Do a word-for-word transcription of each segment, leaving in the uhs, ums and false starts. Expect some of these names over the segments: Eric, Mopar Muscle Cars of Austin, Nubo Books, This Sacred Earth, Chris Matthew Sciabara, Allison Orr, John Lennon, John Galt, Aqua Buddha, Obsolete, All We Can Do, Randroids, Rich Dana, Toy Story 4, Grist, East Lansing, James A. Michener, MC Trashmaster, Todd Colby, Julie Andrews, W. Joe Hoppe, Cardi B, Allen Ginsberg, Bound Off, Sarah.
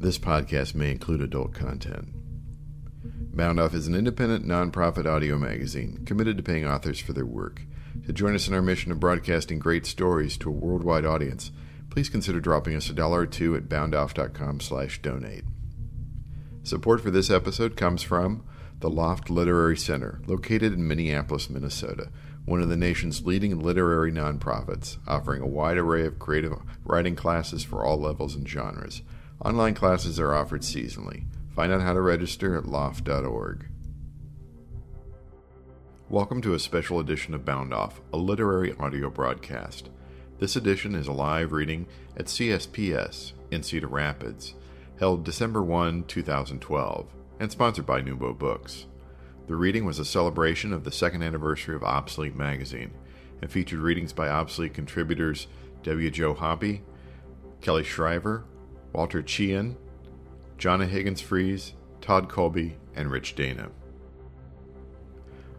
This podcast may include adult content. Bound Off is an independent, nonprofit audio magazine committed to paying authors for their work. To join us in our mission of broadcasting great stories to a worldwide audience, please consider dropping us a dollar or two at bound off dot com slash donate. Support for this episode comes from the Loft Literary Center, located in Minneapolis, Minnesota, one of the nation's leading literary nonprofits, offering a wide array of creative writing classes for all levels and genres. Online classes are offered seasonally. Find out how to register at loft dot org. Welcome to a special edition of Bound Off, a literary audio broadcast. This edition is a live reading at C S P S in Cedar Rapids, held December first, two thousand twelve, and sponsored by Nubo Books. The reading was a celebration of the second anniversary of Obsolete magazine and featured readings by Obsolete contributors W. Joe Hoppe, Kelly Shriver, Walter Chien, Jonna Higgins-Freese, Todd Colby, and Rich Dana.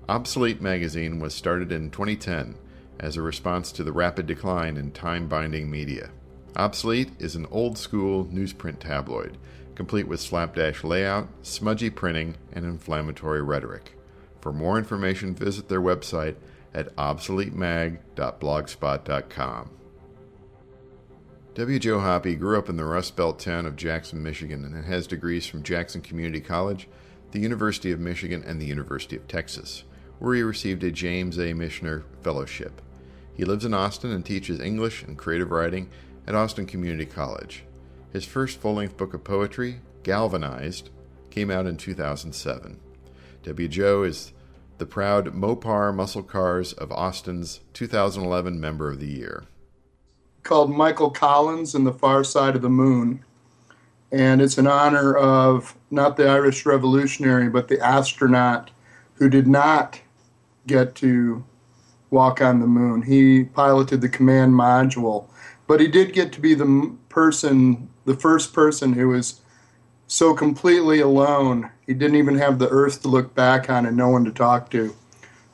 Obsolete magazine was started in twenty ten as a response to the rapid decline in time-binding media. Obsolete is an old-school newsprint tabloid, complete with slapdash layout, smudgy printing, and inflammatory rhetoric. For more information, visit their website at obsolete mag dot blogspot dot com. W. Joe Hoppe grew up in the Rust Belt town of Jackson, Michigan, and has degrees from Jackson Community College, the University of Michigan, and the University of Texas, where he received a James A. Michener Fellowship. He lives in Austin and teaches English and creative writing at Austin Community College. His first full-length book of poetry, Galvanized, came out in two thousand seven. W. Joe is the proud Mopar Muscle Cars of Austin's two thousand eleven Member of the Year. Called Michael Collins and the Far Side of the Moon. And it's in honor of not the Irish revolutionary, but the astronaut who did not get to walk on the moon. He piloted the command module, but he did get to be the person, the first person who was so completely alone. He didn't even have the earth to look back on and no one to talk to.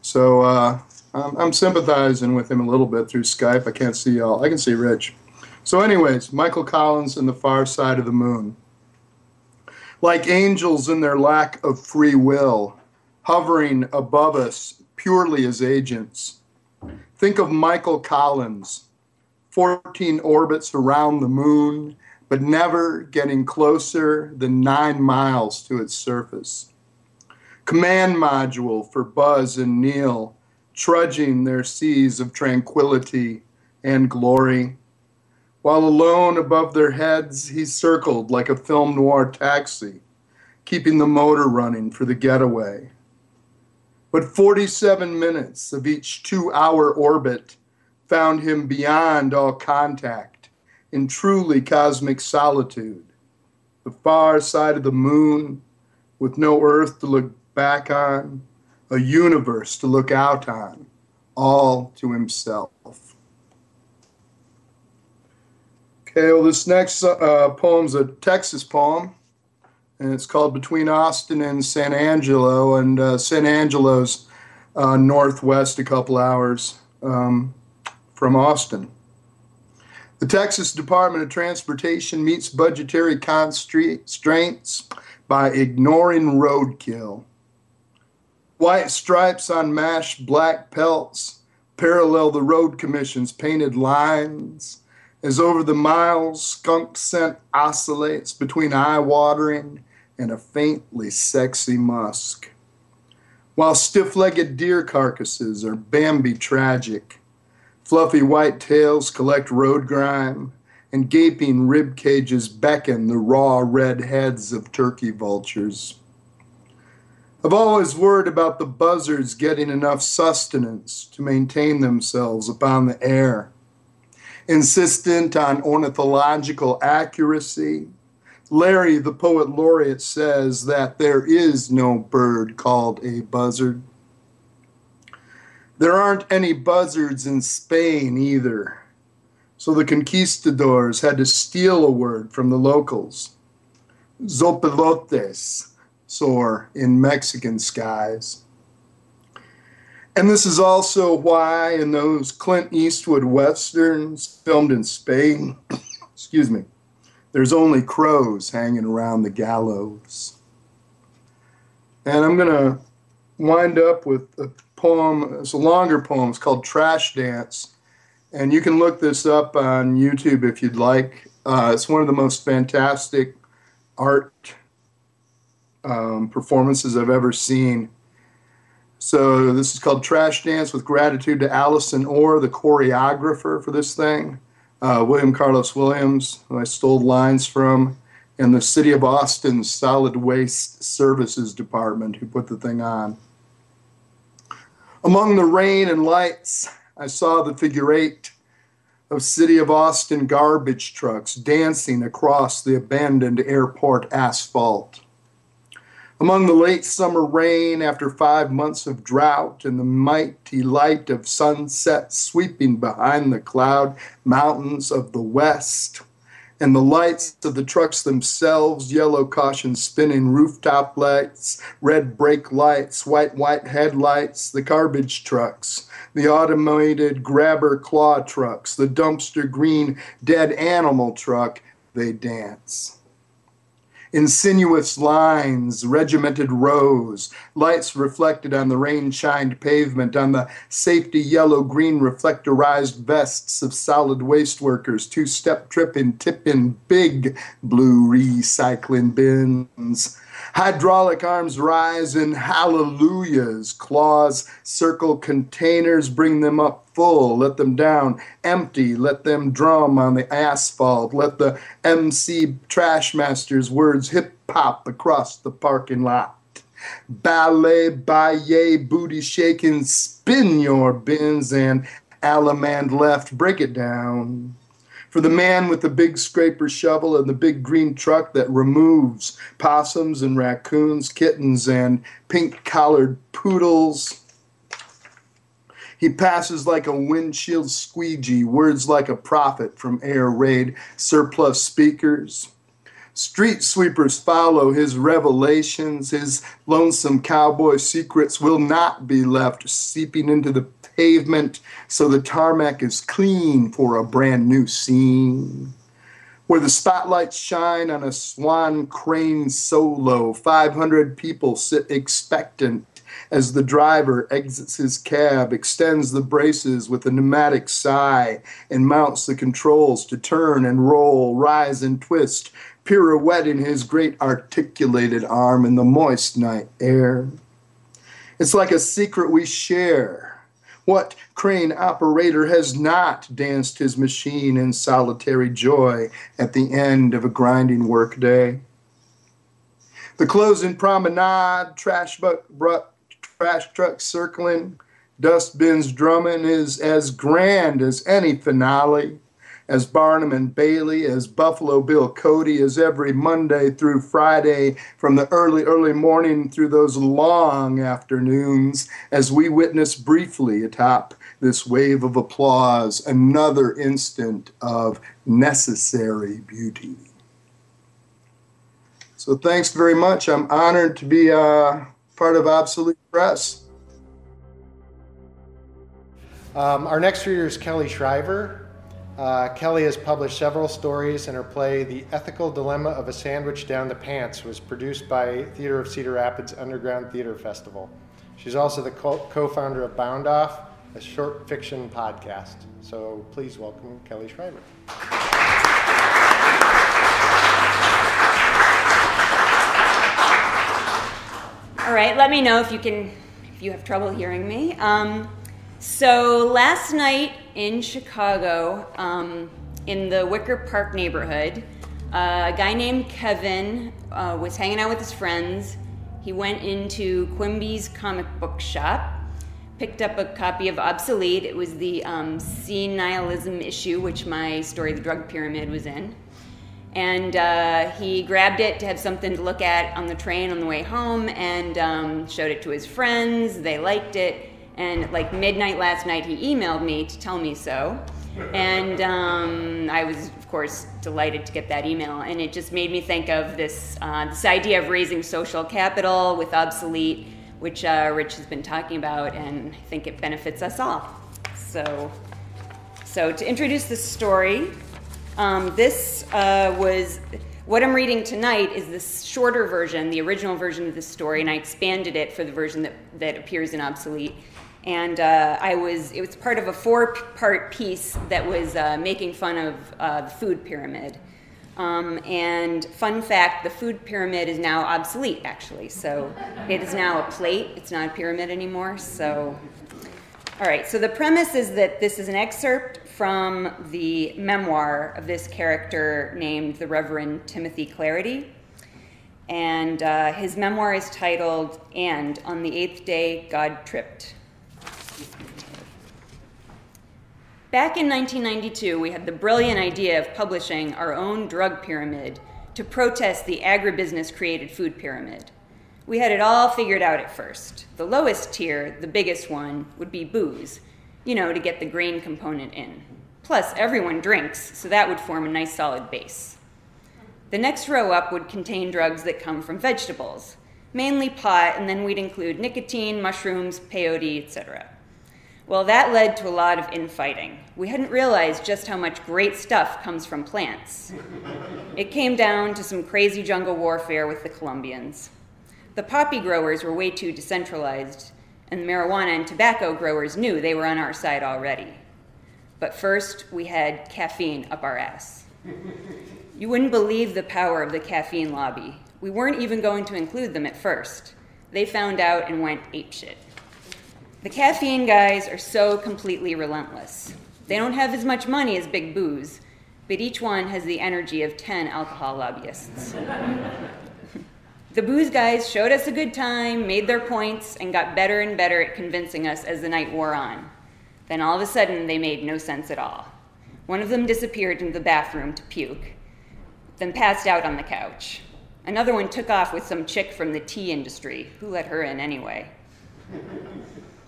So uh, I'm, I'm sympathizing with him a little bit through Skype. I can't see y'all. I can see Rich. So anyways, Michael Collins and the Far Side of the Moon. Like angels in their lack of free will, hovering above us purely as agents. Think of Michael Collins. fourteen orbits around the moon, but never getting closer than nine miles to its surface. Command module for Buzz and Neil, trudging their seas of tranquility and glory. While alone above their heads, he circled like a film noir taxi, keeping the motor running for the getaway. But forty-seven minutes of each two-hour orbit found him beyond all contact, in truly cosmic solitude, the far side of the moon, with no earth to look back on, a universe to look out on, all to himself. Okay, well, this next uh, poem's a Texas poem, and it's called Between Austin and San Angelo, and uh, San Angelo's uh, northwest a couple hours Um from Austin. The Texas Department of Transportation meets budgetary constraints by ignoring roadkill. White stripes on mashed black pelts parallel the road commission's painted lines as over the miles skunk scent oscillates between eye-watering and a faintly sexy musk. While stiff-legged deer carcasses are Bambi tragic, fluffy white tails collect road grime, and gaping rib cages beckon the raw red heads of turkey vultures. I've always worried about the buzzards getting enough sustenance to maintain themselves upon the air. Insistent on ornithological accuracy, Larry, the poet laureate, says that there is no bird called a buzzard. There aren't any buzzards in Spain either, so the conquistadors had to steal a word from the locals. Zopilotes soar in Mexican skies. And this is also why in those Clint Eastwood westerns filmed in Spain, excuse me, There's only crows hanging around the gallows. And I'm going to wind up with a poem. It's a longer poem. It's called Trash Dance. And you can look this up on YouTube if you'd like. Uh, it's one of the most fantastic art um, performances I've ever seen. So this is called Trash Dance, with gratitude to Allison Orr, the choreographer for this thing, uh, William Carlos Williams, who I stole lines from, and the City of Austin Solid Waste Services Department, who put the thing on. Among the rain and lights, I saw the figure eight of City of Austin garbage trucks dancing across the abandoned airport asphalt. Among the late summer rain, after five months of drought, and the mighty light of sunset sweeping behind the cloud mountains of the west, and the lights of the trucks themselves, yellow caution spinning, rooftop lights, red brake lights, white, white headlights, the garbage trucks, the automated grabber claw trucks, the dumpster green dead animal truck, they dance. In sinuous lines, regimented rows, lights reflected on the rain-shined pavement, on the safety yellow-green reflectorized vests of solid waste workers, two-step tripping, tipping, big blue recycling bins. Hydraulic arms rise in hallelujahs, claws circle containers, bring them up full, let them down empty, let them drum on the asphalt, let the M C Trashmaster's words hip-hop across the parking lot. Ballet, ballet, booty shaking, spin your bins, and Alamand left, break it down. For the man with the big scraper shovel and the big green truck that removes possums and raccoons, kittens and pink-collared poodles. He passes like a windshield squeegee, words like a prophet from air raid surplus speakers. Street sweepers follow his revelations. His lonesome cowboy secrets will not be left seeping into the pavement, so the tarmac is clean for a brand new scene. Where the spotlights shine on a swan crane solo, five hundred people sit expectant as the driver exits his cab, extends the braces with a pneumatic sigh, and mounts the controls to turn and roll, rise and twist, pirouetting his great articulated arm in the moist night air. It's like a secret we share. What crane operator has not danced his machine in solitary joy at the end of a grinding workday? The closing promenade, trash, buck, bruck, trash trucks circling, dustbins drumming, is as grand as any finale, as Barnum and Bailey, as Buffalo Bill Cody, as every Monday through Friday from the early, early morning through those long afternoons, as we witness briefly atop this wave of applause another instant of necessary beauty. So thanks very much. I'm honored to be uh, part of Obsolete Press. Um, our next reader is Kelly Shriver. Uh, Kelly has published several stories, and her play, The Ethical Dilemma of a Sandwich Down the Pants, was produced by Theater of Cedar Rapids Underground Theater Festival. She's also the co-founder of Bound Off, a short fiction podcast. So please welcome Kelly Shriver. All right, let me know if you can, if you have trouble hearing me. Um, So last night in Chicago, um, in the Wicker Park neighborhood, uh, a guy named Kevin uh, was hanging out with his friends. He went into Quimby's comic book shop, picked up a copy of Obsolete. It was the um, Scene Nihilism issue, which my story, The Drug Pyramid, was in. And uh, he grabbed it to have something to look at on the train on the way home, and um, showed it to his friends. They liked it. And like midnight last night, he emailed me to tell me so. And um, I was, of course, delighted to get that email. And it just made me think of this, uh, this idea of raising social capital with Obsolete, which uh, Rich has been talking about, and I think it benefits us all. So, so to introduce this story, Um, this uh, was, what I'm reading tonight is this shorter version, the original version of this story, and I expanded it for the version that, that appears in Obsolete. And uh, I was, it was part of a four-part piece that was uh, making fun of uh, the food pyramid. Um, and fun fact, the food pyramid is now obsolete, actually. So it is now a plate. It's not a pyramid anymore. So, all right. So the premise is that this is an excerpt from the memoir of this character named the Reverend Timothy Clarity. And uh, his memoir is titled, "And on the Eighth Day, God Tripped." Back in nineteen ninety-two, we had the brilliant idea of publishing our own drug pyramid to protest the agribusiness-created food pyramid. We had it all figured out at first. The lowest tier, the biggest one, would be booze, you know, to get the grain component in. Plus, everyone drinks, so that would form a nice solid base. The next row up would contain drugs that come from vegetables, mainly pot, and then we'd include nicotine, mushrooms, peyote, et cetera. Well, that led to a lot of infighting. We hadn't realized just how much great stuff comes from plants. It came down to some crazy jungle warfare with the Colombians. The poppy growers were way too decentralized, and the marijuana and tobacco growers knew they were on our side already. But first, we had caffeine up our ass. You wouldn't believe the power of the caffeine lobby. We weren't even going to include them at first. They found out and went apeshit. The caffeine guys are so completely relentless. They don't have as much money as Big Booze, but each one has the energy of ten alcohol lobbyists. The booze guys showed us a good time, made their points, and got better and better at convincing us as the night wore on. Then all of a sudden, they made no sense at all. One of them disappeared into the bathroom to puke, then passed out on the couch. Another one took off with some chick from the tea industry. Who let her in anyway?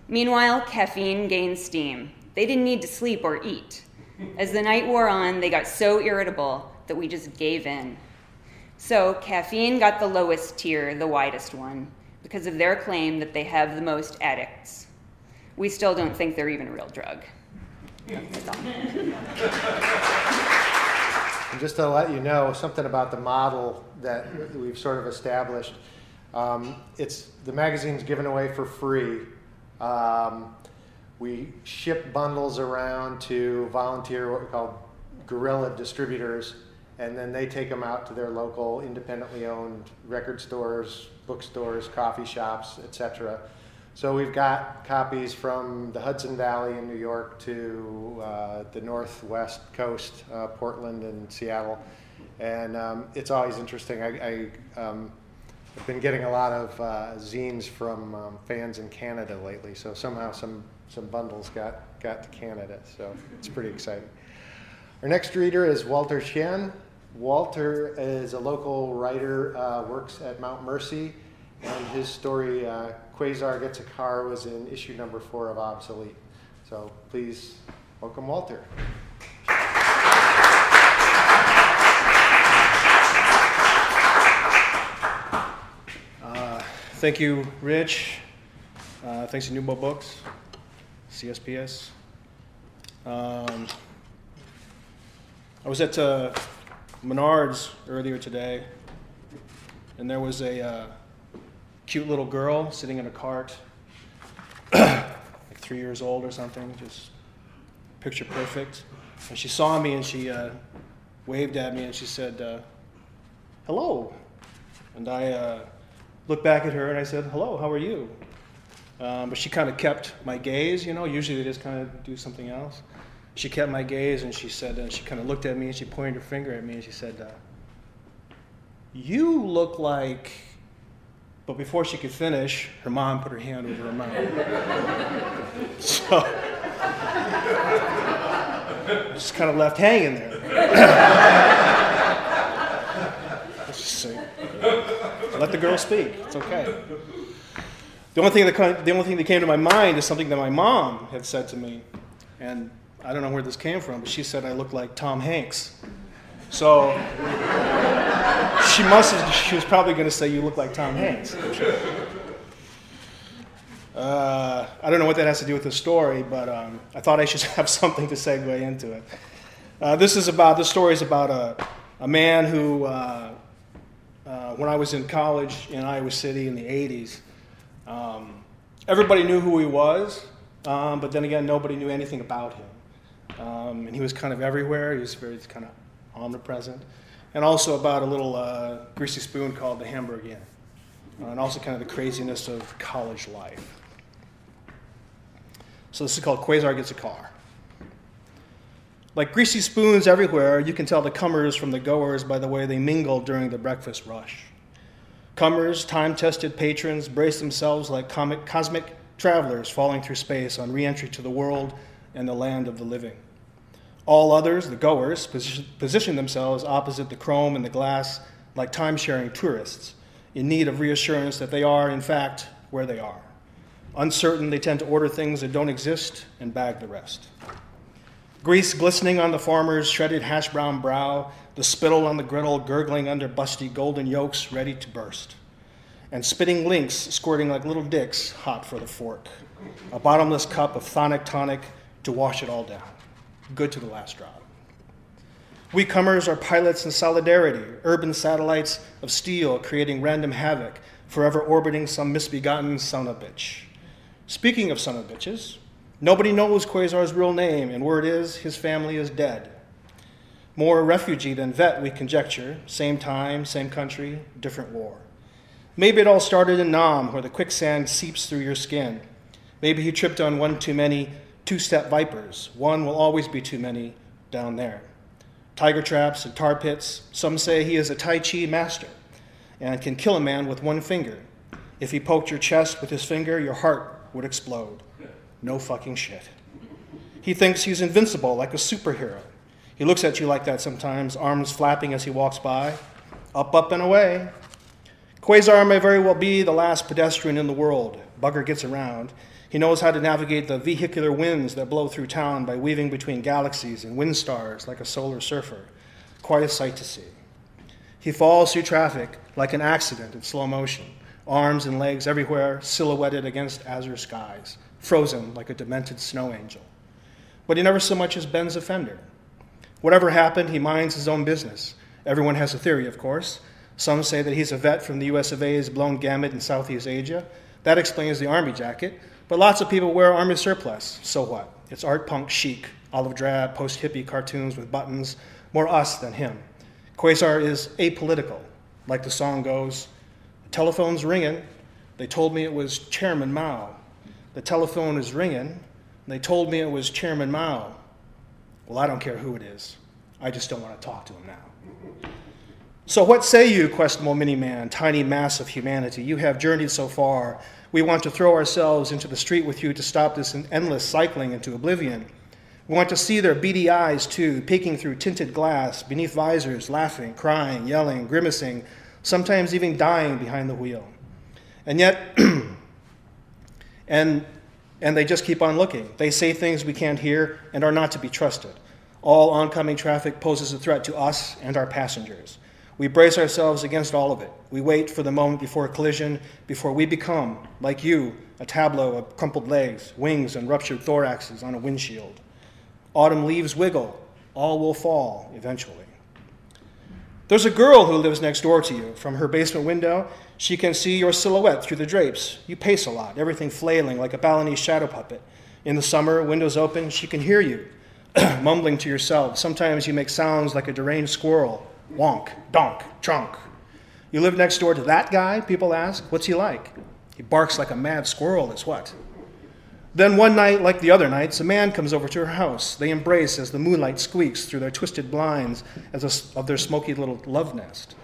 Meanwhile, caffeine gained steam. They didn't need to sleep or eat. As the night wore on, they got so irritable that we just gave in. So caffeine got the lowest tier, the widest one, because of their claim that they have the most addicts. We still don't think they're even a real drug. That's all. Just to let you know, something about the model that we've sort of established. Um, it's the magazine's given away for free. Um, we ship bundles around to volunteer, what we call guerrilla distributors, and then they take them out to their local independently owned record stores, bookstores, coffee shops, et cetera. So we've got copies from the Hudson Valley in New York to uh, the Northwest Coast, uh, Portland and Seattle. And um, it's always interesting. I, I um, I've been getting a lot of uh, zines from um, fans in Canada lately, so somehow some, some bundles got, got to Canada, so it's pretty exciting. Our next reader is Walter Chien. Walter is a local writer, uh, works at Mount Mercy, and his story, uh, Quasar Gets a Car, was in issue number four of Obsolete. So please welcome Walter. Thank you, Rich. Uh, thanks to New Book Books, C S P S. Um, I was at uh, Menards earlier today, and there was a uh, cute little girl sitting in a cart, like three years old or something, just picture perfect. And she saw me, and she uh, waved at me, and she said, uh, hello. And I... Uh, looked back at her and I said, hello, how are you? Um, but she kind of kept my gaze, you know, usually they just kind of do something else. She kept my gaze and she said, and she kind of looked at me and she pointed her finger at me and she said, uh, you look like, but before she could finish, her mom put her hand over her mouth. So, just kind of left hanging there. Let the girl speak. It's okay. The only thing that the only thing that came to my mind is something that my mom had said to me, and I don't know where this came from, but she said I looked like Tom Hanks. So she must have. She was probably going to say you look like Tom Hanks. Uh, I don't know what that has to do with the story, but um, I thought I should have something to segue into it. Uh, this is about, this story is about a, a man who, uh, uh, when I was in college in Iowa City in the eighties, um, everybody knew who he was, um, but then again, nobody knew anything about him. Um, and he was kind of everywhere. He was very kind of omnipresent. And also about a little uh, greasy spoon called the Hamburgian, uh, and also kind of the craziness of college life. So this is called Quasar Gets a Car. Like greasy spoons everywhere, you can tell the comers from the goers by the way they mingle during the breakfast rush. Comers, time-tested patrons, brace themselves like comic, cosmic travelers falling through space on re-entry to the world and the land of the living. All others, the goers, position, position themselves opposite the chrome and the glass like time-sharing tourists in need of reassurance that they are, in fact, where they are. Uncertain, they tend to order things that don't exist and bag the rest. Grease glistening on the farmer's shredded hash-brown brow, the spittle on the griddle gurgling under busty golden yolks ready to burst, and spitting links squirting like little dicks hot for the fork, a bottomless cup of thonic tonic to wash it all down, good to the last drop. We comers are pilots in solidarity, urban satellites of steel creating random havoc, forever orbiting some misbegotten son of a bitch. Speaking of son of bitches, nobody knows Quasar's real name, and word is, his family is dead. More refugee than vet, we conjecture. Same time, same country, different war. Maybe it all started in Nam, where the quicksand seeps through your skin. Maybe he tripped on one too many two-step vipers. One will always be too many down there. Tiger traps and tar pits. Some say he is a Tai Chi master and can kill a man with one finger. If he poked your chest with his finger, your heart would explode. No fucking shit. He thinks he's invincible, like a superhero. He looks at you like that sometimes, arms flapping as he walks by. Up, up, and away. Quasar may very well be the last pedestrian in the world. Bugger gets around. He knows how to navigate the vehicular winds that blow through town by weaving between galaxies and wind stars like a solar surfer. Quite a sight to see. He falls through traffic like an accident in slow motion, arms and legs everywhere, silhouetted against azure skies, frozen like a demented snow angel. But he never so much as bends a fender. Whatever happened, he minds his own business. Everyone has a theory, of course. Some say that he's a vet from the U S of A's blown gamut in Southeast Asia. That explains the army jacket. But lots of people wear army surplus. So what? It's art punk chic, olive drab, post-hippie cartoons with buttons. More us than him. Quasar is apolitical. Like the song goes, the telephone's ringing. They told me it was Chairman Mao. The telephone is ringing, and they told me it was Chairman Mao. Well, I don't care who it is. I just don't want to talk to him now. So what say you, questionable mini-man, tiny mass of humanity? You have journeyed so far. We want to throw ourselves into the street with you to stop this endless cycling into oblivion. We want to see their beady eyes, too, peeking through tinted glass, beneath visors, laughing, crying, yelling, grimacing, sometimes even dying behind the wheel. And yet... And, and they just keep on looking. They say things we can't hear and are not to be trusted. All oncoming traffic poses a threat to us and our passengers. We brace ourselves against all of it. We wait for the moment before a collision, before we become, like you, a tableau of crumpled legs, wings, and ruptured thoraxes on a windshield. Autumn leaves wiggle. All will fall eventually. There's a girl who lives next door to you. From her basement window, she can see your silhouette through the drapes. You pace a lot, everything flailing like a Balinese shadow puppet. In the summer, windows open, she can hear you, mumbling to yourself. Sometimes you make sounds like a deranged squirrel. Wonk, donk, chonk. You live next door to that guy, people ask. What's he like? He barks like a mad squirrel is what. Then one night, like the other nights, a man comes over to her house. They embrace as the moonlight squeaks through their twisted blinds as a, of their smoky little love nest.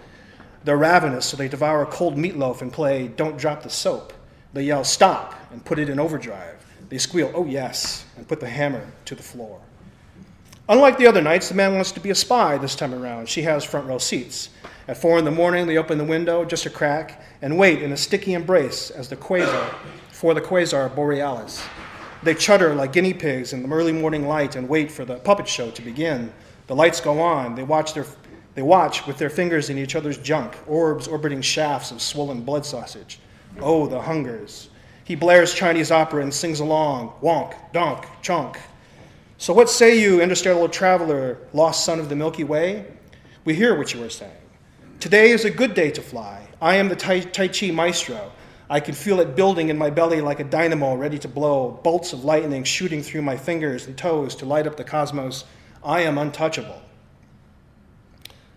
They're ravenous, so they devour cold meatloaf and play Don't Drop the Soap. They yell, stop, and put it in overdrive. They squeal, oh yes, and put the hammer to the floor. Unlike the other nights, the man wants to be a spy this time around. She has front row seats. At four in the morning, they open the window, just a crack, and wait in a sticky embrace as the quasar, for the Quasar Borealis. They chutter like guinea pigs in the early morning light and wait for the puppet show to begin. The lights go on. They watch, their, they watch with their fingers in each other's junk, orbs orbiting shafts of swollen blood sausage. Oh, the hungers. He blares Chinese opera and sings along, wonk, donk, chonk. So what say you, interstellar traveler, lost son of the Milky Way? We hear what you are saying. Today is a good day to fly. I am the Tai, tai Chi maestro. I can feel it building in my belly like a dynamo ready to blow, bolts of lightning shooting through my fingers and toes to light up the cosmos. I am untouchable.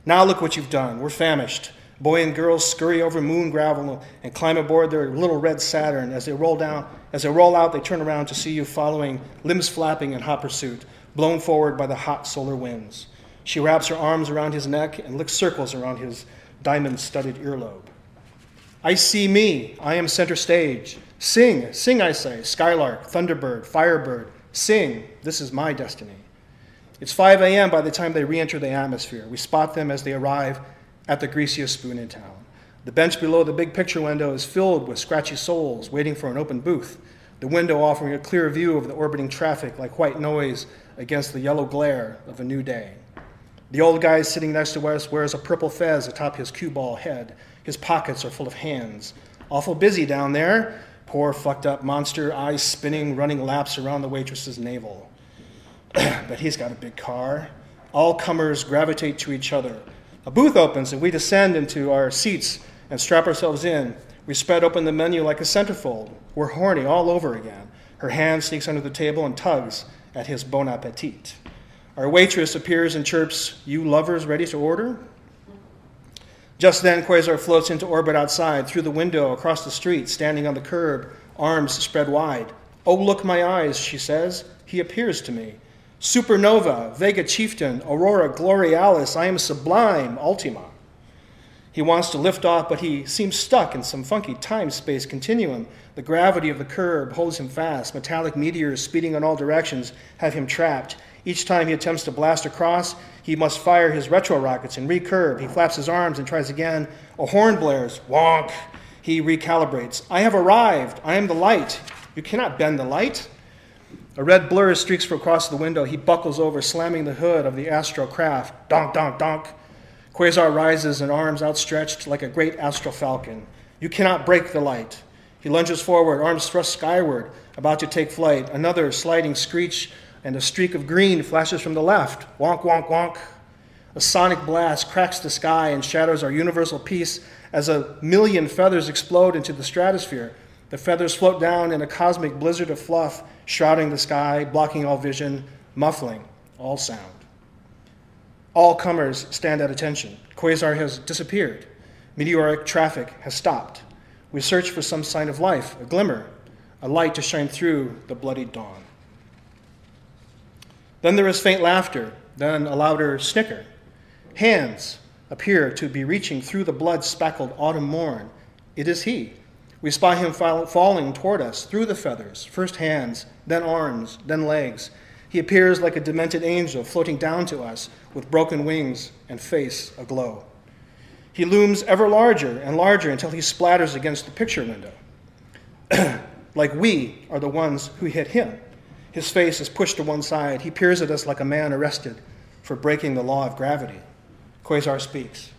Now look what you've done. We're famished. Boy and girls scurry over moon gravel and climb aboard their little red Saturn. As they roll down, as they roll out, they turn around to see you following, limbs flapping in hot pursuit, blown forward by the hot solar winds. She wraps her arms around his neck and licks circles around his diamond-studded earlobe. I see me. I am center stage. Sing, sing, I say. Skylark, Thunderbird, Firebird, sing. This is my destiny. It's five a m by the time they re-enter the atmosphere. We spot them as they arrive at the greasiest spoon in town. The bench below the big picture window is filled with scratchy souls waiting for an open booth, the window offering a clear view of the orbiting traffic like white noise against the yellow glare of a new day. The old guy sitting next to us wears a purple fez atop his cue ball head. His pockets are full of hands. Awful busy down there. Poor fucked up monster, eyes spinning, running laps around the waitress's navel. But he's got a big car. All comers gravitate to each other. A booth opens and we descend into our seats and strap ourselves in. We spread open the menu like a centerfold. We're horny all over again. Her hand sneaks under the table and tugs at his bon appetit. Our waitress appears and chirps, "You lovers ready to order?" Just then, Quasar floats into orbit outside, through the window, across the street, standing on the curb, arms spread wide. "Oh, look my eyes," she says. He appears to me. "Supernova, Vega Chieftain, Aurora Glorialis, I am sublime, Ultima." He wants to lift off, but he seems stuck in some funky time-space continuum. The gravity of the curb holds him fast. Metallic meteors speeding in all directions have him trapped. Each time he attempts to blast across, he must fire his retro rockets and recurve. He flaps his arms and tries again. A horn blares. Wonk. He recalibrates. "I have arrived. I am the light." "You cannot bend the light." A red blur streaks from across the window. He buckles over, slamming the hood of the astral craft. Donk, donk, donk. Quasar rises in arms outstretched like a great astral falcon. "You cannot break the light." He lunges forward, arms thrust skyward, about to take flight. Another sliding screech and a streak of green flashes from the left. Wonk, wonk, wonk. A sonic blast cracks the sky and shatters our universal peace as a million feathers explode into the stratosphere. The feathers float down in a cosmic blizzard of fluff, shrouding the sky, blocking all vision, muffling all sound. All comers stand at attention. Quasar has disappeared. Meteoric traffic has stopped. We search for some sign of life, a glimmer, a light to shine through the bloody dawn. Then there is faint laughter, then a louder snicker. Hands appear to be reaching through the blood-speckled autumn morn. It is he. We spy him falling toward us through the feathers, first hands, then arms, then legs. He appears like a demented angel floating down to us with broken wings and face aglow. He looms ever larger and larger until he splatters against the picture window. Like we are the ones who hit him. His face is pushed to one side. He peers at us like a man arrested for breaking the law of gravity. Quasar speaks.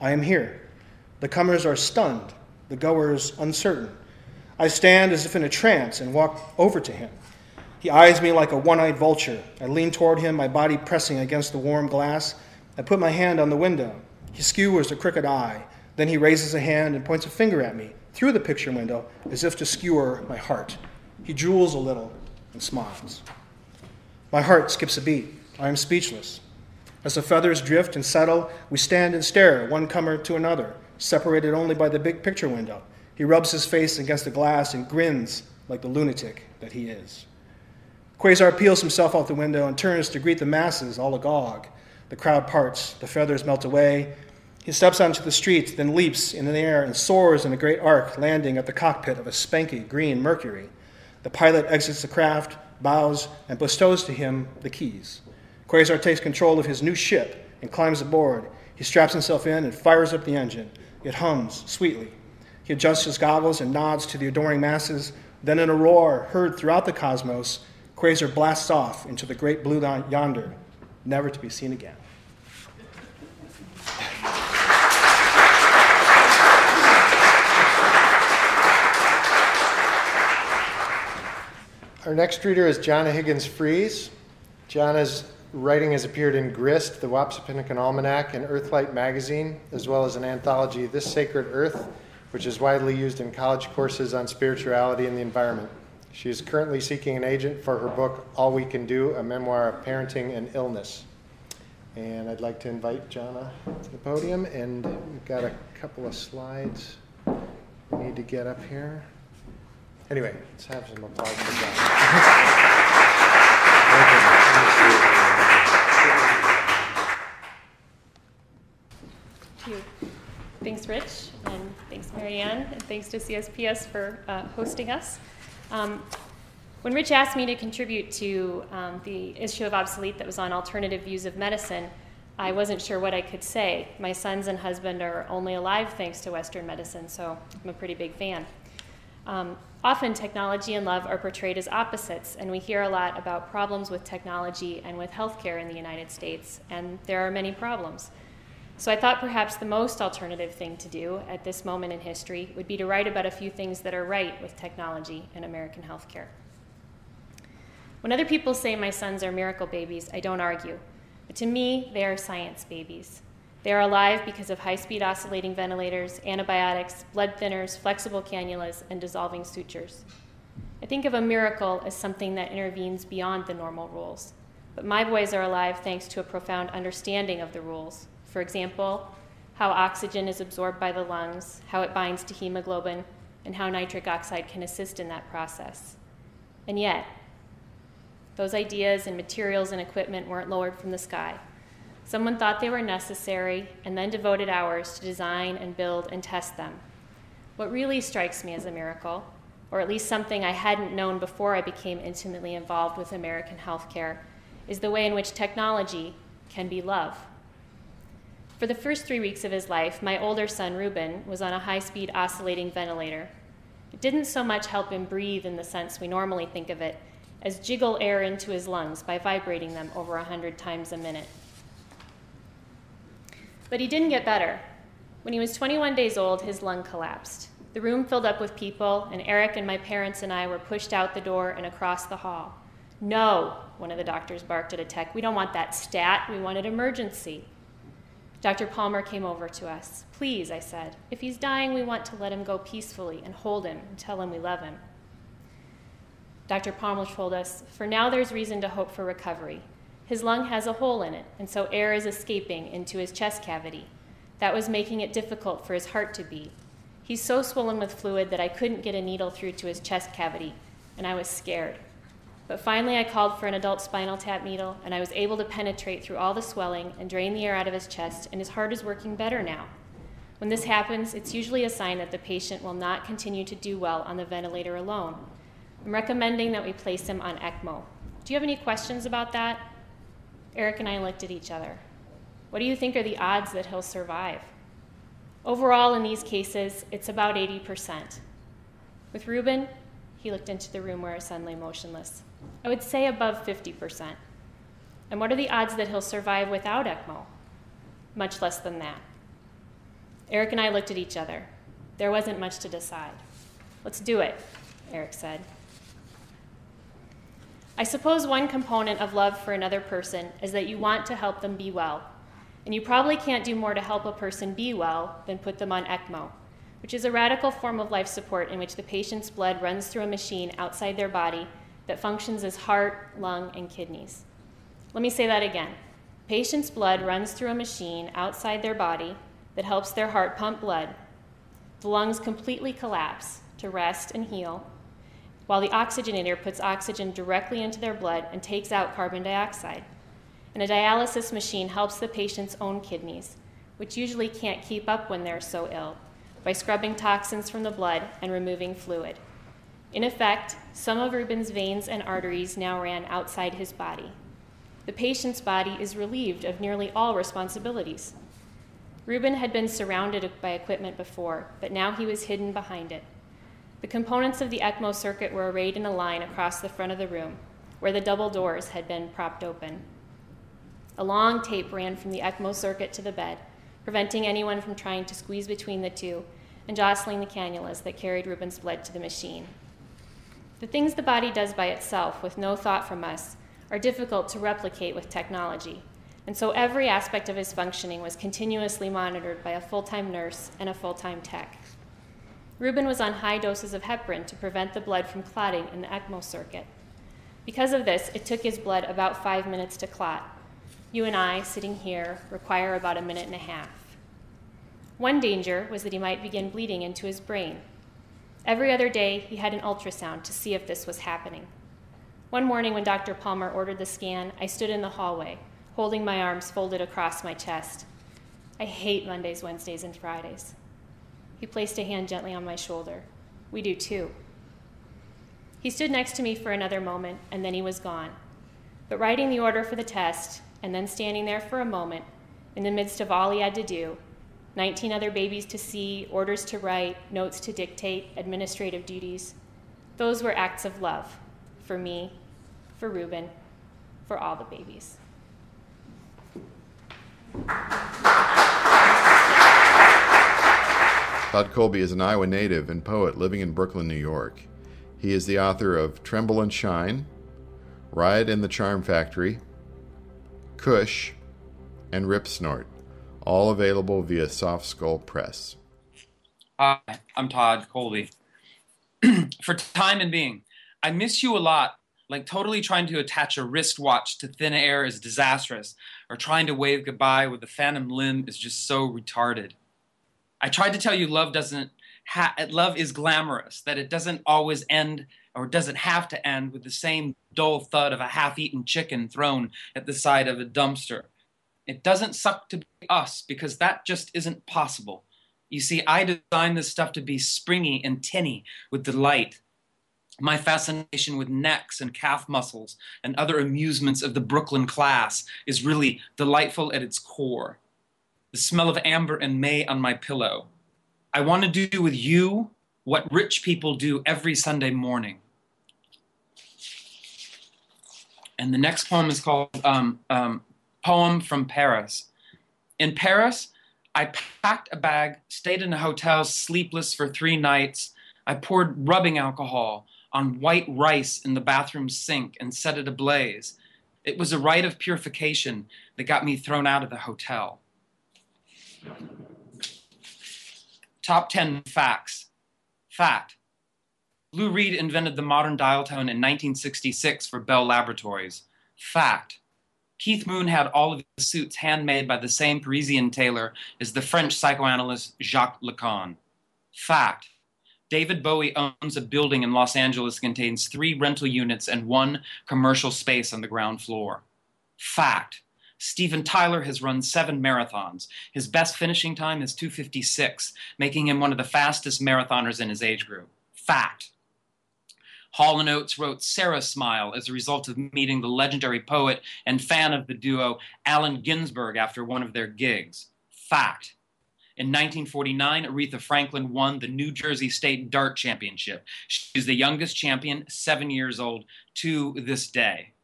"I am here." The comers are stunned. The goers uncertain. I stand as if in a trance and walk over to him. He eyes me like a one-eyed vulture. I lean toward him, my body pressing against the warm glass. I put my hand on the window. He skewers a crooked eye. Then he raises a hand and points a finger at me through the picture window as if to skewer my heart. He drools a little and smiles. My heart skips a beat. I am speechless. As the feathers drift and settle, we stand and stare, one comer to another, separated only by the big picture window. He rubs his face against the glass and grins like the lunatic that he is. Quasar peels himself off the window and turns to greet the masses, all agog. The crowd parts, the feathers melt away. He steps onto the street, then leaps in the air and soars in a great arc, landing at the cockpit of a spanky green Mercury. The pilot exits the craft, bows, and bestows to him the keys. Quasar takes control of his new ship and climbs aboard. He straps himself in and fires up the engine. It hums sweetly. He adjusts his goggles and nods to the adoring masses. Then in a roar heard throughout the cosmos, Quasar blasts off into the great blue yonder, never to be seen again. Our next reader is Jonna Higgins-Freese. Jonna's writing has appeared in Grist, the Wapsipinicon Almanac, and Earthlight magazine, as well as an anthology, This Sacred Earth, which is widely used in college courses on spirituality and the environment. She is currently seeking an agent for her book, All We Can Do, a memoir of parenting and illness. And I'd like to invite Jonna to the podium, and we've got a couple of slides we need to get up here. Anyway, let's have some applause for Jonna. Thank you. Thanks, Rich, and thanks, Marianne, and thanks to C S P S for uh, hosting us. Um, when Rich asked me to contribute to um, the issue of Obsolete that was on alternative views of medicine, I wasn't sure what I could say. My sons and husband are only alive thanks to Western medicine, so I'm a pretty big fan. Um, often technology and love are portrayed as opposites, and we hear a lot about problems with technology and with healthcare in the United States, and there are many problems. So I thought perhaps the most alternative thing to do at this moment in history would be to write about a few things that are right with technology and American healthcare. When other people say my sons are miracle babies, I don't argue. But to me, they are science babies. They are alive because of high-speed oscillating ventilators, antibiotics, blood thinners, flexible cannulas, and dissolving sutures. I think of a miracle as something that intervenes beyond the normal rules. But my boys are alive thanks to a profound understanding of the rules. For example, how oxygen is absorbed by the lungs, how it binds to hemoglobin, and how nitric oxide can assist in that process. And yet, those ideas and materials and equipment weren't lowered from the sky. Someone thought they were necessary and then devoted hours to design and build and test them. What really strikes me as a miracle, or at least something I hadn't known before I became intimately involved with American healthcare, is the way in which technology can be love. For the first three weeks of his life, my older son, Ruben, was on a high-speed oscillating ventilator. It didn't so much help him breathe in the sense we normally think of it, as jiggle air into his lungs by vibrating them over one hundred times a minute. But he didn't get better. When he was twenty-one days old, his lung collapsed. The room filled up with people, and Eric and my parents and I were pushed out the door and across the hall. "No," one of the doctors barked at a tech, "we don't want that stat, we want an emergency." Doctor Palmer came over to us. "Please," I said, "if he's dying, we want to let him go peacefully and hold him and tell him we love him." Doctor Palmer told us, "For now there's reason to hope for recovery. His lung has a hole in it, and so air is escaping into his chest cavity. That was making it difficult for his heart to beat. He's so swollen with fluid that I couldn't get a needle through to his chest cavity, and I was scared. But finally, I called for an adult spinal tap needle, and I was able to penetrate through all the swelling and drain the air out of his chest, and his heart is working better now." When this happens, it's usually a sign that the patient will not continue to do well on the ventilator alone. I'm recommending that we place him on ECMO. "Do you have any questions about that?" Eric and I looked at each other. "What do you think are the odds that he'll survive?" "Overall, in these cases, it's about eighty percent. With Ruben, he looked into the room where his son lay motionless. "I would say above fifty percent. "And what are the odds that he'll survive without ECMO?" "Much less than that." Eric and I looked at each other. There wasn't much to decide. "Let's do it," Eric said. I suppose one component of love for another person is that you want to help them be well. And you probably can't do more to help a person be well than put them on ECMO, which is a radical form of life support in which the patient's blood runs through a machine outside their body that functions as heart, lung, and kidneys. Let me say that again. Patient's blood runs through a machine outside their body that helps their heart pump blood. The lungs completely collapse to rest and heal, while the oxygenator puts oxygen directly into their blood and takes out carbon dioxide. And a dialysis machine helps the patient's own kidneys, which usually can't keep up when they're so ill, by scrubbing toxins from the blood and removing fluid. In effect, some of Ruben's veins and arteries now ran outside his body. The patient's body is relieved of nearly all responsibilities. Ruben had been surrounded by equipment before, but now he was hidden behind it. The components of the ECMO circuit were arrayed in a line across the front of the room, where the double doors had been propped open. A long tape ran from the ECMO circuit to the bed, preventing anyone from trying to squeeze between the two and jostling the cannulas that carried Ruben's blood to the machine. The things the body does by itself, with no thought from us, are difficult to replicate with technology, and so every aspect of his functioning was continuously monitored by a full-time nurse and a full-time tech. Ruben was on high doses of heparin to prevent the blood from clotting in the ECMO circuit. Because of this, it took his blood about five minutes to clot. You and I, sitting here, require about a minute and a half. One danger was that he might begin bleeding into his brain. Every other day, he had an ultrasound to see if this was happening. One morning when Doctor Palmer ordered the scan, I stood in the hallway, holding my arms folded across my chest. I hate Mondays, Wednesdays, and Fridays. He placed a hand gently on my shoulder. We do too. He stood next to me for another moment, and then he was gone. But writing the order for the test, and then standing there for a moment, in the midst of all he had to do, nineteen other babies to see, orders to write, notes to dictate, administrative duties, those were acts of love for me, for Ruben, for all the babies. Todd Colby is an Iowa native and poet living in Brooklyn, New York. He is the author of Tremble and Shine, Riot in the Charm Factory, Kush, and Rip Snort, all available via Soft Skull Press. Hi, I'm Todd Colby. For time and being, I miss you a lot. Like totally trying to attach a wristwatch to thin air is disastrous, or trying to wave goodbye with a phantom limb is just so retarded. I tried to tell you love doesn't ha love is glamorous, that it doesn't always end or doesn't have to end with the same dull thud of a half-eaten chicken thrown at the side of a dumpster. It doesn't suck to be us because that just isn't possible. You see, I designed this stuff to be springy and tinny with delight. My fascination with necks and calf muscles and other amusements of the Brooklyn class is really delightful at its core. The smell of amber and May on my pillow. I want to do with you what rich people do every Sunday morning. And the next poem is called um, um, Poem from Paris. In Paris, I packed a bag, stayed in a hotel sleepless for three nights. I poured rubbing alcohol on white rice in the bathroom sink and set it ablaze. It was a rite of purification that got me thrown out of the hotel. Top ten facts. Fact. Lou Reed invented the modern dial tone in nineteen sixty-six for Bell Laboratories. Fact. Keith Moon had all of his suits handmade by the same Parisian tailor as the French psychoanalyst Jacques Lacan. Fact. David Bowie owns a building in Los Angeles that contains three rental units and one commercial space on the ground floor. Fact. Steven Tyler has run seven marathons. His best finishing time is two fifty-six, making him one of the fastest marathoners in his age group. Fact. Hall and Oates wrote Sarah Smile as a result of meeting the legendary poet and fan of the duo Allen Ginsberg after one of their gigs. Fact. In nineteen forty-nine, Aretha Franklin won the New Jersey State Dart Championship. She's the youngest champion, seven years old, to this day.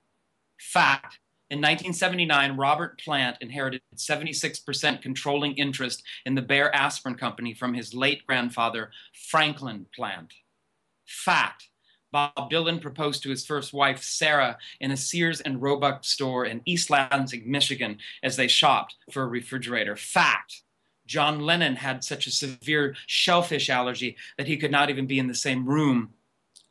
Fact. In nineteen seventy-nine, Robert Plant inherited seventy-six percent controlling interest in the Bear Aspirin Company from his late grandfather, Franklin Plant. Fact. Bob Dylan proposed to his first wife, Sarah, in a Sears and Roebuck store in East Lansing, Michigan, as they shopped for a refrigerator. Fact. John Lennon had such a severe shellfish allergy that he could not even be in the same room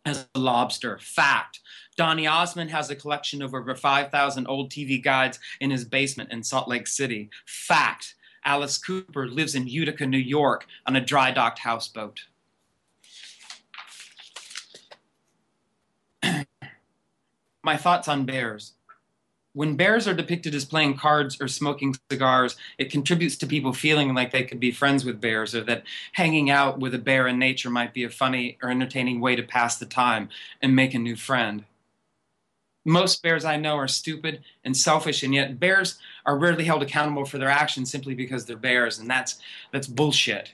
as a lobster. Fact. Donny Osmond has a collection of over five thousand old T V guides in his basement in Salt Lake City. Fact. Alice Cooper lives in Utica, New York, on a dry-docked houseboat. My thoughts on bears. When bears are depicted as playing cards or smoking cigars, it contributes to people feeling like they could be friends with bears, or that hanging out with a bear in nature might be a funny or entertaining way to pass the time and make a new friend. Most bears I know are stupid and selfish, and yet bears are rarely held accountable for their actions simply because they're bears, and that's, that's bullshit.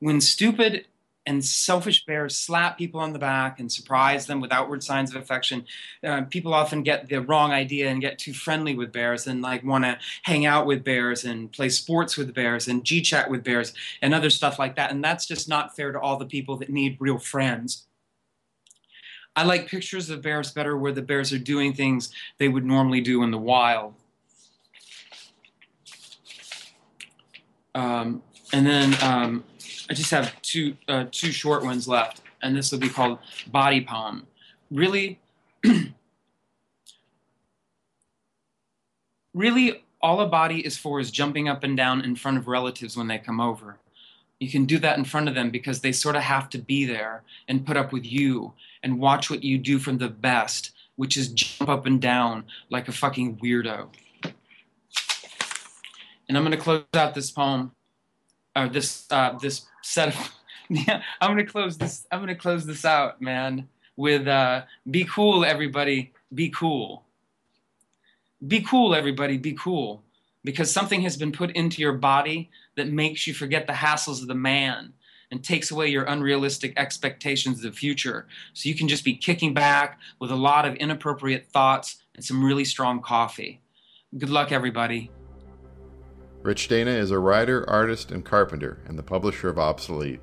When stupid and selfish bears slap people on the back and surprise them with outward signs of affection, Uh, people often get the wrong idea and get too friendly with bears and like want to hang out with bears and play sports with bears and G-chat with bears and other stuff like that. And that's just not fair to all the people that need real friends. I like pictures of bears better where the bears are doing things they would normally do in the wild. Um, and then um, I just have two, uh, two short ones left, and this will be called Body Poem. Really, really all a body is for is jumping up and down in front of relatives when they come over. You can do that in front of them because they sort of have to be there and put up with you and watch what you do from the best, which is jump up and down like a fucking weirdo. And I'm going to close out this poem, or this uh, this set of. Yeah, I'm going to close this. I'm going to close this out, man. With uh, be cool, everybody. Be cool. Be cool, everybody. Be cool, because something has been put into your body that makes you forget the hassles of the man and takes away your unrealistic expectations of the future. So you can just be kicking back with a lot of inappropriate thoughts and some really strong coffee. Good luck, everybody. Rich Dana is a writer, artist, and carpenter, and the publisher of Obsolete.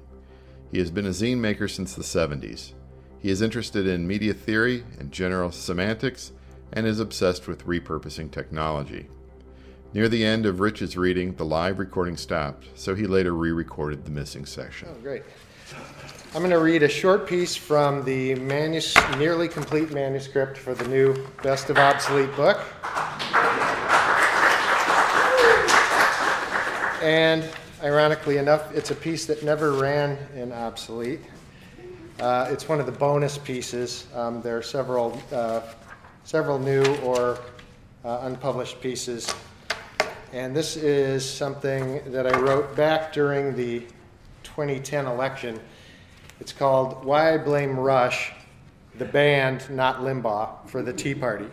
He has been a zine maker since the seventies. He is interested in media theory and general semantics, and is obsessed with repurposing technology. Near the end of Rich's reading, the live recording stopped, so he later re-recorded the missing section. Oh, great. I'm going to read a short piece from the manus- nearly complete manuscript for the new Best of Obsolete book. And ironically enough, it's a piece that never ran in Obsolete. Uh, it's one of the bonus pieces. Um, there are several, uh, several new or uh, unpublished pieces. And this is something that I wrote back during the twenty ten election. It's called Why I Blame Rush, the Band, Not Limbaugh, for the Tea Party.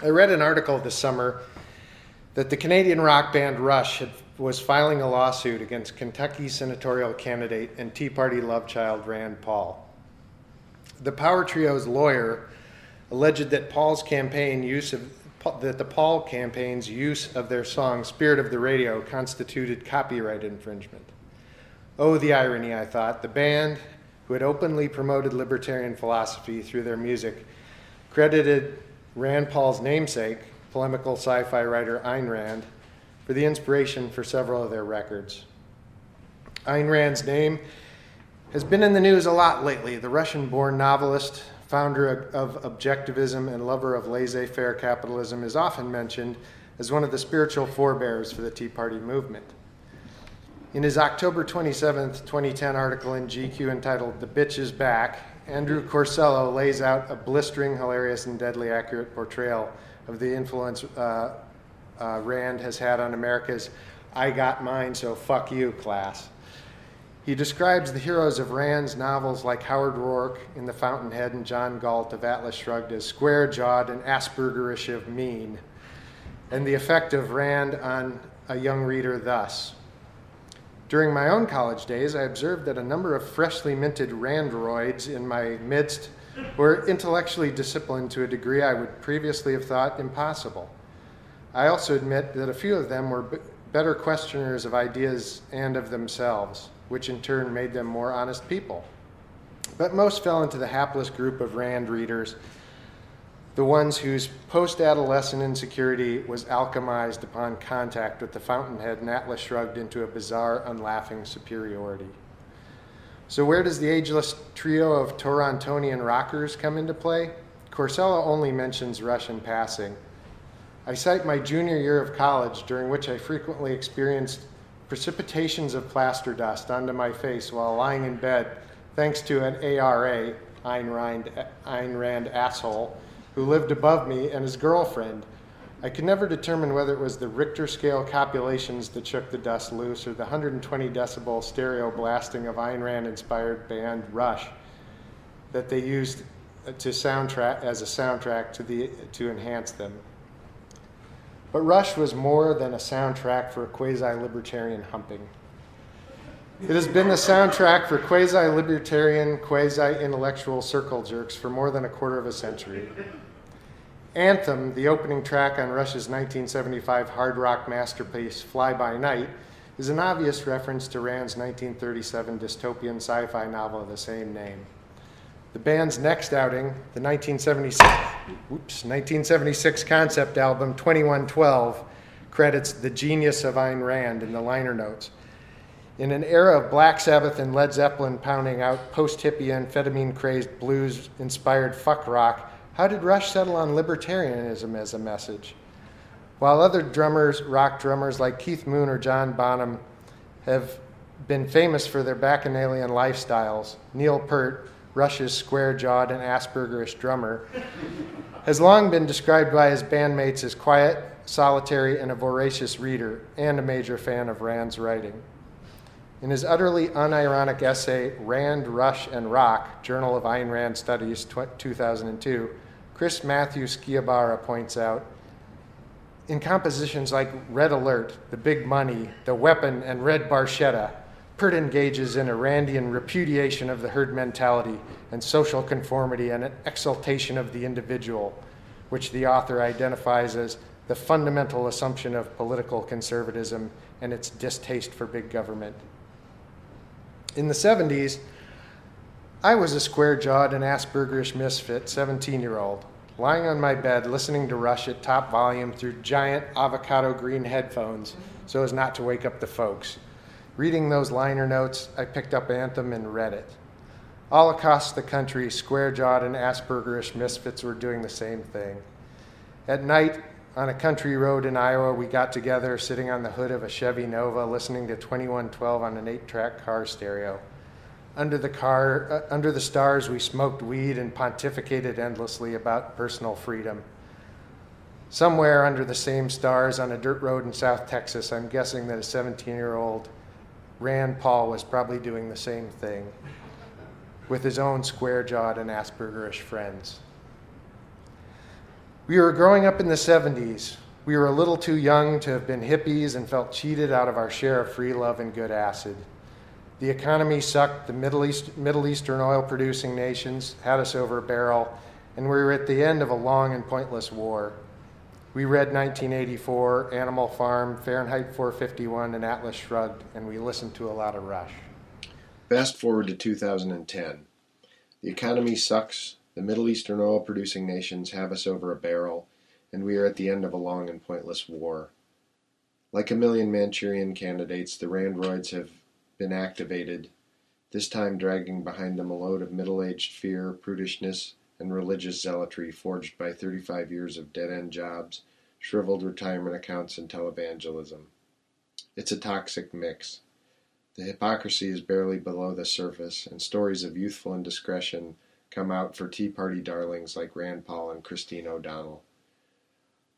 I read an article this summer that the Canadian rock band Rush had, was filing a lawsuit against Kentucky senatorial candidate and Tea Party love child Rand Paul. The power trio's lawyer alleged that Paul's campaign use of that the Paul campaign's use of their song "Spirit of the Radio" constituted copyright infringement. Oh, the irony! I thought the band, who had openly promoted libertarian philosophy through their music, credited Rand Paul's namesake, polemical sci-fi writer Ayn Rand, for the inspiration for several of their records. Ayn Rand's name has been in the news a lot lately. The Russian-born novelist, founder of objectivism and lover of laissez-faire capitalism, is often mentioned as one of the spiritual forebears for the Tea Party movement. In his October twenty-seventh, twenty ten article in G Q entitled "The Bitch Is Back," Andrew Corsello lays out a blistering, hilarious, and deadly accurate portrayal of the influence uh, uh, Rand has had on America's "I got mine, so fuck you" class. He describes the heroes of Rand's novels like Howard Roark in The Fountainhead and John Galt of Atlas Shrugged as square-jawed and Aspergerish of mean, and the effect of Rand on a young reader thus. During my own college days, I observed that a number of freshly minted Randroids in my midst were intellectually disciplined to a degree I would previously have thought impossible. I also admit that a few of them were b- better questioners of ideas and of themselves, which in turn made them more honest people. But most fell into the hapless group of Rand readers, the ones whose post-adolescent insecurity was alchemized upon contact with The Fountainhead and Atlas Shrugged into a bizarre, unlaughing superiority. So where does the ageless trio of Torontonian rockers come into play? Corsello only mentions Rush in passing. I cite my junior year of college, during which I frequently experienced precipitations of plaster dust onto my face while lying in bed, thanks to an A R A, Ayn Rand, Ayn Rand asshole, who lived above me, and his girlfriend. I could never determine whether it was the Richter scale copulations that shook the dust loose or the one hundred twenty decibel stereo blasting of Ayn Rand-inspired band Rush that they used to soundtrack as a soundtrack to, the, to enhance them. But Rush was more than a soundtrack for quasi-libertarian humping. It has been the soundtrack for quasi-libertarian, quasi-intellectual circle jerks for more than a quarter of a century. Anthem, the opening track on Rush's nineteen seventy-five hard rock masterpiece Fly By Night, is an obvious reference to Rand's nineteen thirty-seven dystopian sci-fi novel of the same name. The band's next outing, the nineteen seventy-six, oops, nineteen seventy-six concept album twenty-one twelve, credits the genius of Ayn Rand in the liner notes. In an era of Black Sabbath and Led Zeppelin pounding out post-hippie amphetamine-crazed blues-inspired fuck rock, how did Rush settle on libertarianism as a message? While other drummers, rock drummers like Keith Moon or John Bonham have been famous for their bacchanalian lifestyles, Neil Peart, Rush's square-jawed and Aspergerish drummer, has long been described by his bandmates as quiet, solitary, and a voracious reader, and a major fan of Rand's writing. In his utterly unironic essay, Rand, Rush, and Rock, Journal of Ayn Rand Studies, two thousand two, Chris Matthew Sciabara points out, in compositions like Red Alert, The Big Money, The Weapon, and Red Barchetta, Peart engages in a Randian repudiation of the herd mentality and social conformity and an exaltation of the individual, which the author identifies as the fundamental assumption of political conservatism and its distaste for big government. In the seventies, I was a square-jawed and Aspergerish misfit seventeen-year-old, lying on my bed listening to Rush at top volume through giant avocado green headphones so as not to wake up the folks. Reading those liner notes, I picked up Anthem and read it. All across the country, square-jawed and Aspergerish misfits were doing the same thing. At night, on a country road in Iowa, we got together sitting on the hood of a Chevy Nova listening to twenty-one twelve on an eight-track car stereo. Under the, car, uh, under the stars, we smoked weed and pontificated endlessly about personal freedom. Somewhere under the same stars on a dirt road in South Texas, I'm guessing that a seventeen-year-old Rand Paul was probably doing the same thing with his own square-jawed and Aspergerish friends. We were growing up in the seventies. We were a little too young to have been hippies and felt cheated out of our share of free love and good acid. The economy sucked, the Middle East, Middle Eastern oil-producing nations had us over a barrel, and we were at the end of a long and pointless war. We read nineteen eighty-four, Animal Farm, Fahrenheit four fifty-one, and Atlas Shrugged, and we listened to a lot of Rush. Fast forward to two thousand ten. The economy sucks, the Middle Eastern oil-producing nations have us over a barrel, and we are at the end of a long and pointless war. Like a million Manchurian candidates, the Randroids have been activated, this time dragging behind them a load of middle-aged fear, prudishness, and religious zealotry forged by thirty-five years of dead-end jobs, shriveled retirement accounts, and televangelism. It's a toxic mix. The hypocrisy is barely below the surface, and stories of youthful indiscretion come out for Tea Party darlings like Rand Paul and Christine O'Donnell.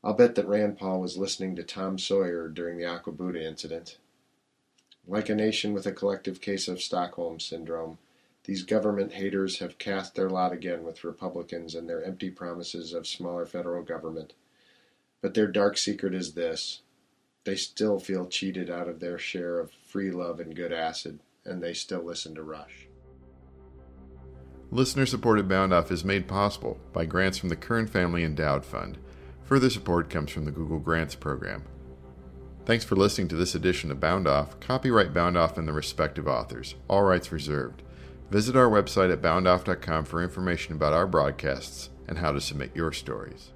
I'll bet that Rand Paul was listening to Tom Sawyer during the Aqua Buddha incident. Like a nation with a collective case of Stockholm Syndrome, these government haters have cast their lot again with Republicans and their empty promises of smaller federal government. But their dark secret is this: they still feel cheated out of their share of free love and good acid, and they still listen to Rush. Listener-supported Bound Off is made possible by grants from the Kern Family Endowed Fund. Further support comes from the Google Grants Program. Thanks for listening to this edition of Bound Off. Copyright Bound Off and the respective authors. All rights reserved. Visit our website at bound off dot com for information about our broadcasts and how to submit your stories.